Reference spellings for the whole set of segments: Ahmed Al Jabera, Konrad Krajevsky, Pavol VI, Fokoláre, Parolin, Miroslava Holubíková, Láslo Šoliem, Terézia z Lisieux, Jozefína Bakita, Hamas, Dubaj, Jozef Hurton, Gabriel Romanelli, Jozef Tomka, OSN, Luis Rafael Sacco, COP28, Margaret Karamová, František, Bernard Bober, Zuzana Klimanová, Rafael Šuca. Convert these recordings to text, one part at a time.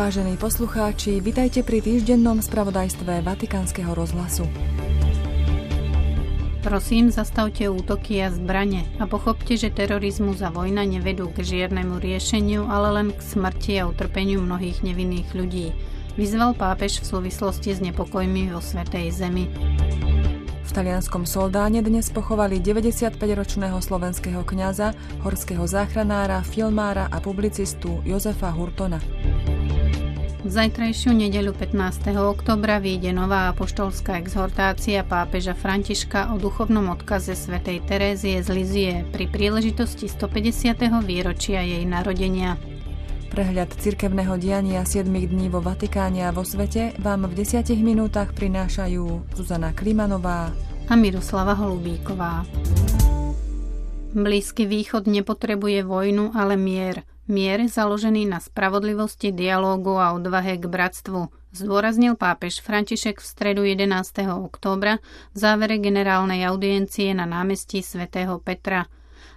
Vážení poslucháči, vitajte pri týždennom spravodajstve Vatikánskeho rozhlasu. Prosím, zastavte útoky a zbrane a pochopte, že terorizmus a vojna nevedú k žiadnemu riešeniu, ale len k smrti a utrpeniu mnohých nevinných ľudí, vyzval pápež v súvislosti s nepokojmi vo Svätej Zemi. V talianskom Soldáne dnes pochovali 95-ročného slovenského kňaza, horského záchranára, filmára a publicistu Jozefa Hurtona. V zajtrajšiu nedeľu 15. októbra vyjde nová apoštolská exhortácia pápeža Františka o duchovnom odkaze svätej Terézie z Lisieux pri príležitosti 150. výročia jej narodenia. Prehľad cirkevného diania 7 dní vo Vatikáne a vo svete vám v 10 minútach prinášajú Zuzana Klimanová a Miroslava Holubíková. Blízky východ nepotrebuje vojnu, ale mier. Mier založený na spravodlivosti, dialógu a odvahe k bratstvu, zdôraznil pápež František v stredu 11. októbra v závere generálnej audiencie na námestí svätého Petra.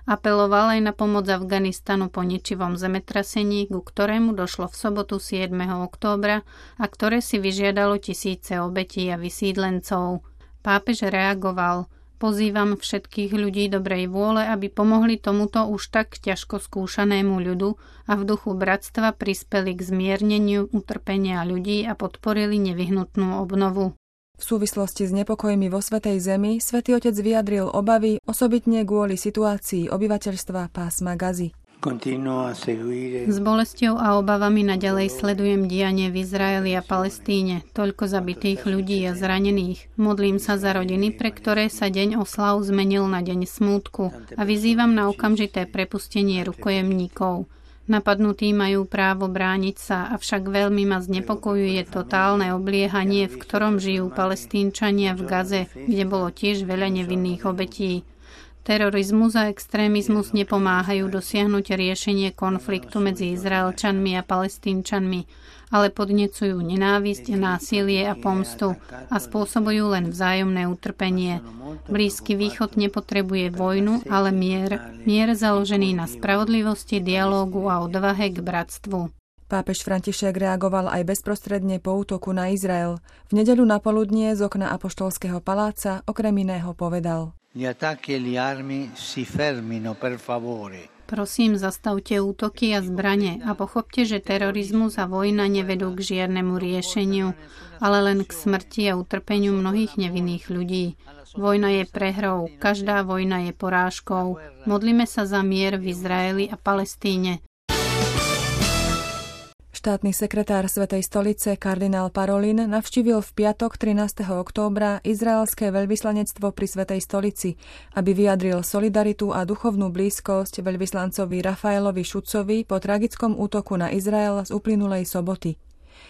Apeloval aj na pomoc Afganistanu po ničivom zemetrasení, ku ktorému došlo v sobotu 7. októbra a ktoré si vyžiadalo tisíce obetí a vysídlencov. Pápež reagoval: Pozývam všetkých ľudí dobrej vôle, aby pomohli tomuto už tak ťažko skúšanému ľudu a v duchu bratstva prispeli k zmierneniu utrpenia ľudí a podporili nevyhnutnú obnovu. V súvislosti s nepokojmi vo Svätej Zemi Svätý Otec vyjadril obavy osobitne kvôli situácii obyvateľstva pásma Gazy. S bolesťou a obavami naďalej sledujem dianie v Izraeli a Palestíne, toľko zabitých ľudí a zranených. Modlím sa za rodiny, pre ktoré sa deň osláv zmenil na deň smútku a vyzývam na okamžité prepustenie rukojemníkov. Napadnutí majú právo brániť sa, avšak veľmi ma znepokojuje totálne obliehanie, v ktorom žijú Palestínčania v Gaze, kde bolo tiež veľa nevinných obetí. Terorizmus a extrémizmus nepomáhajú dosiahnuť riešenie konfliktu medzi Izraelčanmi a Palestínčanmi, ale podnecujú nenávisť, násilie a pomstu a spôsobujú len vzájomné utrpenie. Blízky východ nepotrebuje vojnu, ale mier. Mier založený na spravodlivosti, dialógu a odvahe k bratstvu. Pápež František reagoval aj bezprostredne po útoku na Izrael. V nedeľu napoludnie z okna Apoštolského paláca okrem iného povedal: Prosím, zastavte útoky a zbrane a pochopte, že terorizmus a vojna nevedú k žiadnemu riešeniu, ale len k smrti a utrpeniu mnohých nevinných ľudí. Vojna je prehrou, každá vojna je porážkou. Modlíme sa za mier v Izraeli a Palestíne. Štátny sekretár Svätej stolice kardinál Parolin navštívil v piatok 13. októbra izraelské veľvyslanectvo pri Svätej stolici, aby vyjadril solidaritu a duchovnú blízkosť veľvyslancovi Rafaelovi Šucovi po tragickom útoku na Izrael z uplynulej soboty.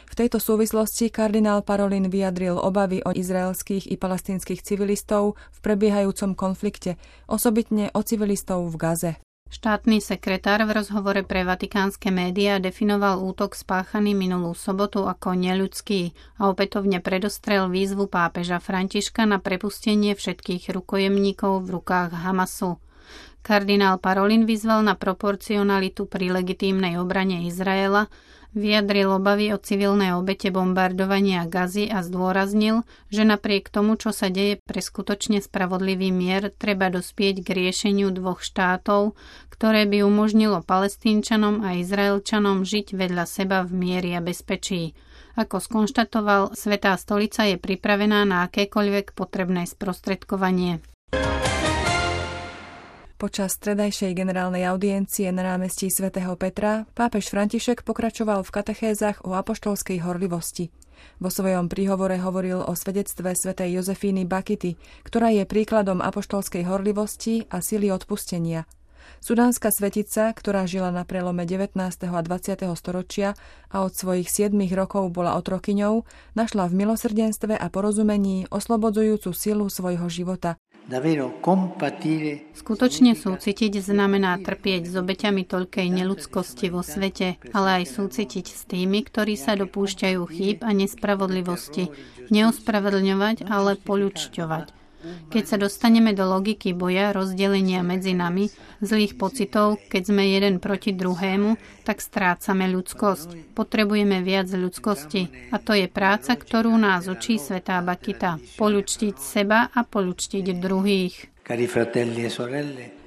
V tejto súvislosti kardinál Parolin vyjadril obavy o izraelských i palestínskych civilistov v prebiehajúcom konflikte, osobitne o civilistov v Gaze. Štátny sekretár v rozhovore pre vatikánske médiá definoval útok spáchaný minulú sobotu ako neľudský a opätovne predostrel výzvu pápeža Františka na prepustenie všetkých rukojemníkov v rukách Hamasu. Kardinál Parolin vyzval na proporcionalitu pri legitímnej obrane Izraela, vyjadril obavy o civilné obete bombardovania Gazy a zdôraznil, že napriek tomu, čo sa deje pre skutočne spravodlivý mier, treba dospieť k riešeniu dvoch štátov, ktoré by umožnilo Palestínčanom a Izraelčanom žiť vedľa seba v mieri a bezpečí. Ako skonštatoval, Svätá stolica je pripravená na akékoľvek potrebné sprostredkovanie. Počas stredajšej generálnej audiencie na námestí svätého Petra pápež František pokračoval v katechézach o apoštolskej horlivosti. Vo svojom príhovore hovoril o svedectve svätej Jozefíny Bakity, ktorá je príkladom apoštolskej horlivosti a sily odpustenia. Sudánska svetica, ktorá žila na prelome 19. a 20. storočia a od svojich 7 rokov bola otrokyňou, našla v milosrdenstve a porozumení oslobodzujúcu silu svojho života. Skutočne súcitiť znamená trpieť s obeťami toľkej neľudskosti vo svete, ale aj súcitiť s tými, ktorí sa dopúšťajú chýb a nespravodlivosti, neospravedlňovať, ale poľučťovať. Keď sa dostaneme do logiky boja, rozdelenia medzi nami, zlých pocitov, keď sme jeden proti druhému, tak strácame ľudskosť. Potrebujeme viac ľudskosti. A to je práca, ktorú nás učí svätá Bakita. Poľučtiť seba a poľučtiť druhých.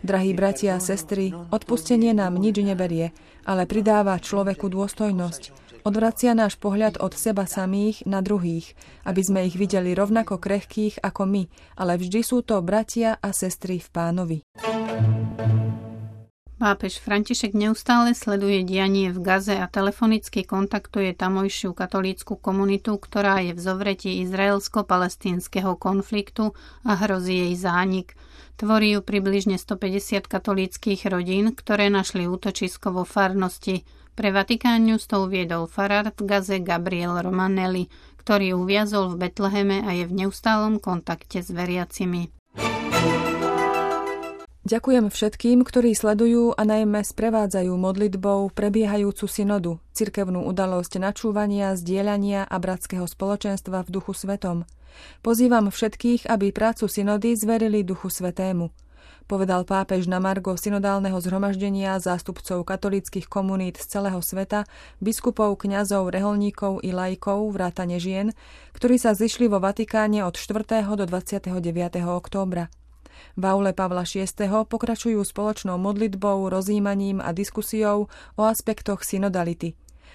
Drahí bratia a sestry, odpustenie nám nič neberie, ale pridáva človeku dôstojnosť. Odvracia náš pohľad od seba samých na druhých, aby sme ich videli rovnako krehkých ako my, ale vždy sú to bratia a sestry v Pánovi. Pápež František neustále sleduje dianie v Gaze a telefonicky kontaktuje tamojšiu katolícku komunitu, ktorá je v zovretí izraelsko-palestínskeho konfliktu a hrozí jej zánik. Tvorí ju približne 150 katolíckych rodín, ktoré našli útočisko vo farnosti. Pre Vatikán News to uviedol farár v Gaze Gabriel Romanelli, ktorý uviazol v Betleheme a je v neustálom kontakte s veriacimi. Ďakujem všetkým, ktorí sledujú a najmä sprevádzajú modlitbou prebiehajúcu synodu, cirkevnú udalosť načúvania, zdieľania a bratského spoločenstva v Duchu Svetom. Pozývam všetkých, aby prácu synody zverili Duchu Svetému. Povedal pápež na margo synodálneho zhromaždenia zástupcov katolíckych komunít z celého sveta, biskupov, kňazov, reholníkov i laikov, vrátane žien, ktorí sa zišli vo Vatikáne od 4. do 29. októbra. V aule Pavla VI. Pokračujú spoločnou modlitbou, rozjímaním a diskusiou o aspektoch synodality.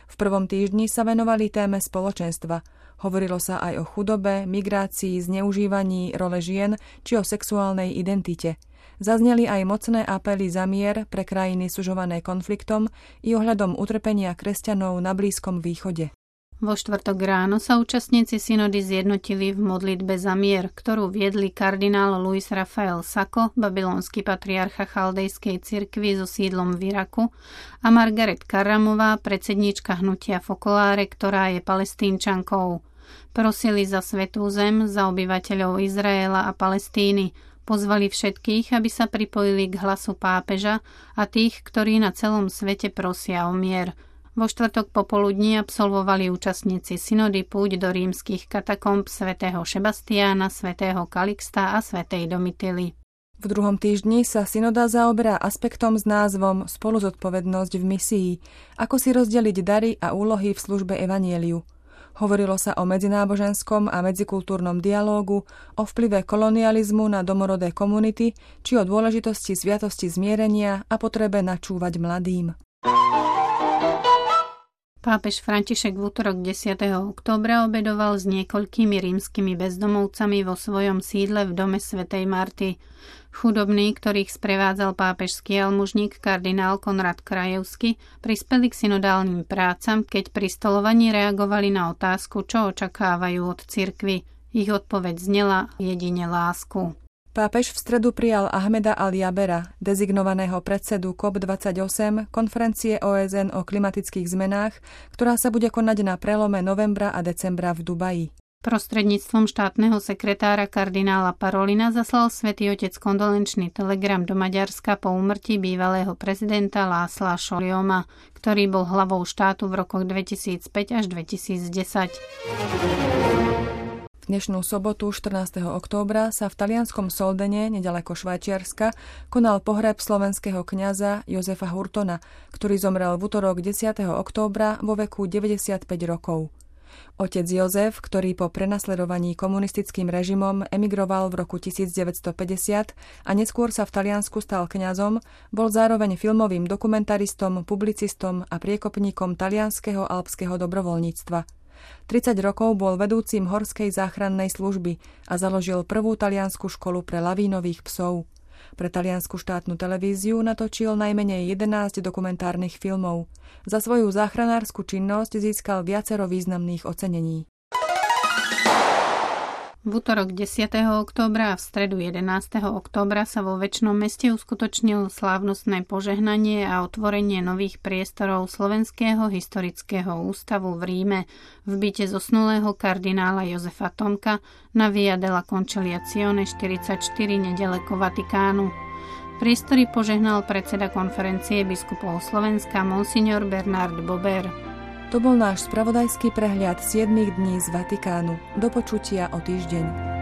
V prvom týždni sa venovali téme spoločenstva. Hovorilo sa aj o chudobe, migrácii, zneužívaní, role žien či o sexuálnej identite. Zazneli aj mocné apely za mier pre krajiny sužované konfliktom i ohľadom utrpenia kresťanov na Blízkom východe. Vo štvrtok ráno sa účastníci synody zjednotili v modlitbe za mier, ktorú viedli kardinál Luis Rafael Sacco, babylonský patriarcha chaldejskej cirkvi so sídlom v Iraku, a Margaret Karamová, predsedníčka hnutia Fokoláre, ktorá je palestínčankou. Prosili za svätú zem, za obyvateľov Izraela a Palestíny. Pozvali všetkých, aby sa pripojili k hlasu pápeža a tých, ktorí na celom svete prosia o mier. Vo štvrtok popoludní absolvovali účastníci synody púť do rímskych katakomb svätého Šebastiána, svätého Kalixta a svätej Domitily. V druhom týždni sa synoda zaoberá aspektom s názvom Spoluzodpovednosť v misii, ako si rozdeliť dary a úlohy v službe evanjeliu. Hovorilo sa o medzináboženskom a medzikultúrnom dialógu, o vplyve kolonializmu na domorodé komunity, či o dôležitosti sviatosti zmierenia a potrebe načúvať mladým. Pápež František v útorok 10. októbra obedoval s niekoľkými rímskymi bezdomovcami vo svojom sídle v dome svätej Marty. Chudobní, ktorých sprevádzal pápežský almužník kardinál Konrad Krajevsky, prispeli k synodálnym prácam, keď pri stolovaní reagovali na otázku, čo očakávajú od cirkvi. Ich odpoveď znela jedine lásku. Pápež v stredu prijal Ahmeda Al Jabera, dezignovaného predsedu COP28, konferencie OSN o klimatických zmenách, ktorá sa bude konať na prelome novembra a decembra v Dubaji. Prostredníctvom štátneho sekretára kardinála Parolina zaslal Svätý Otec kondolenčný telegram do Maďarska po úmrtí bývalého prezidenta Lásla Šolioma, ktorý bol hlavou štátu v rokoch 2005 až 2010. V dnešnú sobotu 14. októbra sa v talianskom Soldene, nedaleko Švajčiarska, konal pohreb slovenského kňaza Jozefa Hurtona, ktorý zomrel v utorok 10. októbra vo veku 95 rokov. Otec Jozef, ktorý po prenasledovaní komunistickým režimom emigroval v roku 1950 a neskôr sa v Taliansku stal kňazom, bol zároveň filmovým dokumentaristom, publicistom a priekopníkom talianskeho alpského dobrovoľníctva. 30 rokov bol vedúcim horskej záchrannej služby a založil prvú taliansku školu pre lavínových psov. Pre taliansku štátnu televíziu natočil najmenej 11 dokumentárnych filmov. Za svoju záchranárskú činnosť získal viacero významných ocenení. V útorok 10. októbra a v stredu 11. októbra sa vo Večnom meste uskutočnilo slávnostné požehnanie a otvorenie nových priestorov Slovenského historického ústavu v Ríme v byte zosnulého kardinála Jozefa Tomka na Via della Conciliazione 44 nedaleko Vatikánu. Priestory požehnal predseda konferencie biskupov Slovenska monsignor Bernard Bober. To bol náš spravodajský prehľad 7 dní z Vatikánu. Do počutia o týždeň.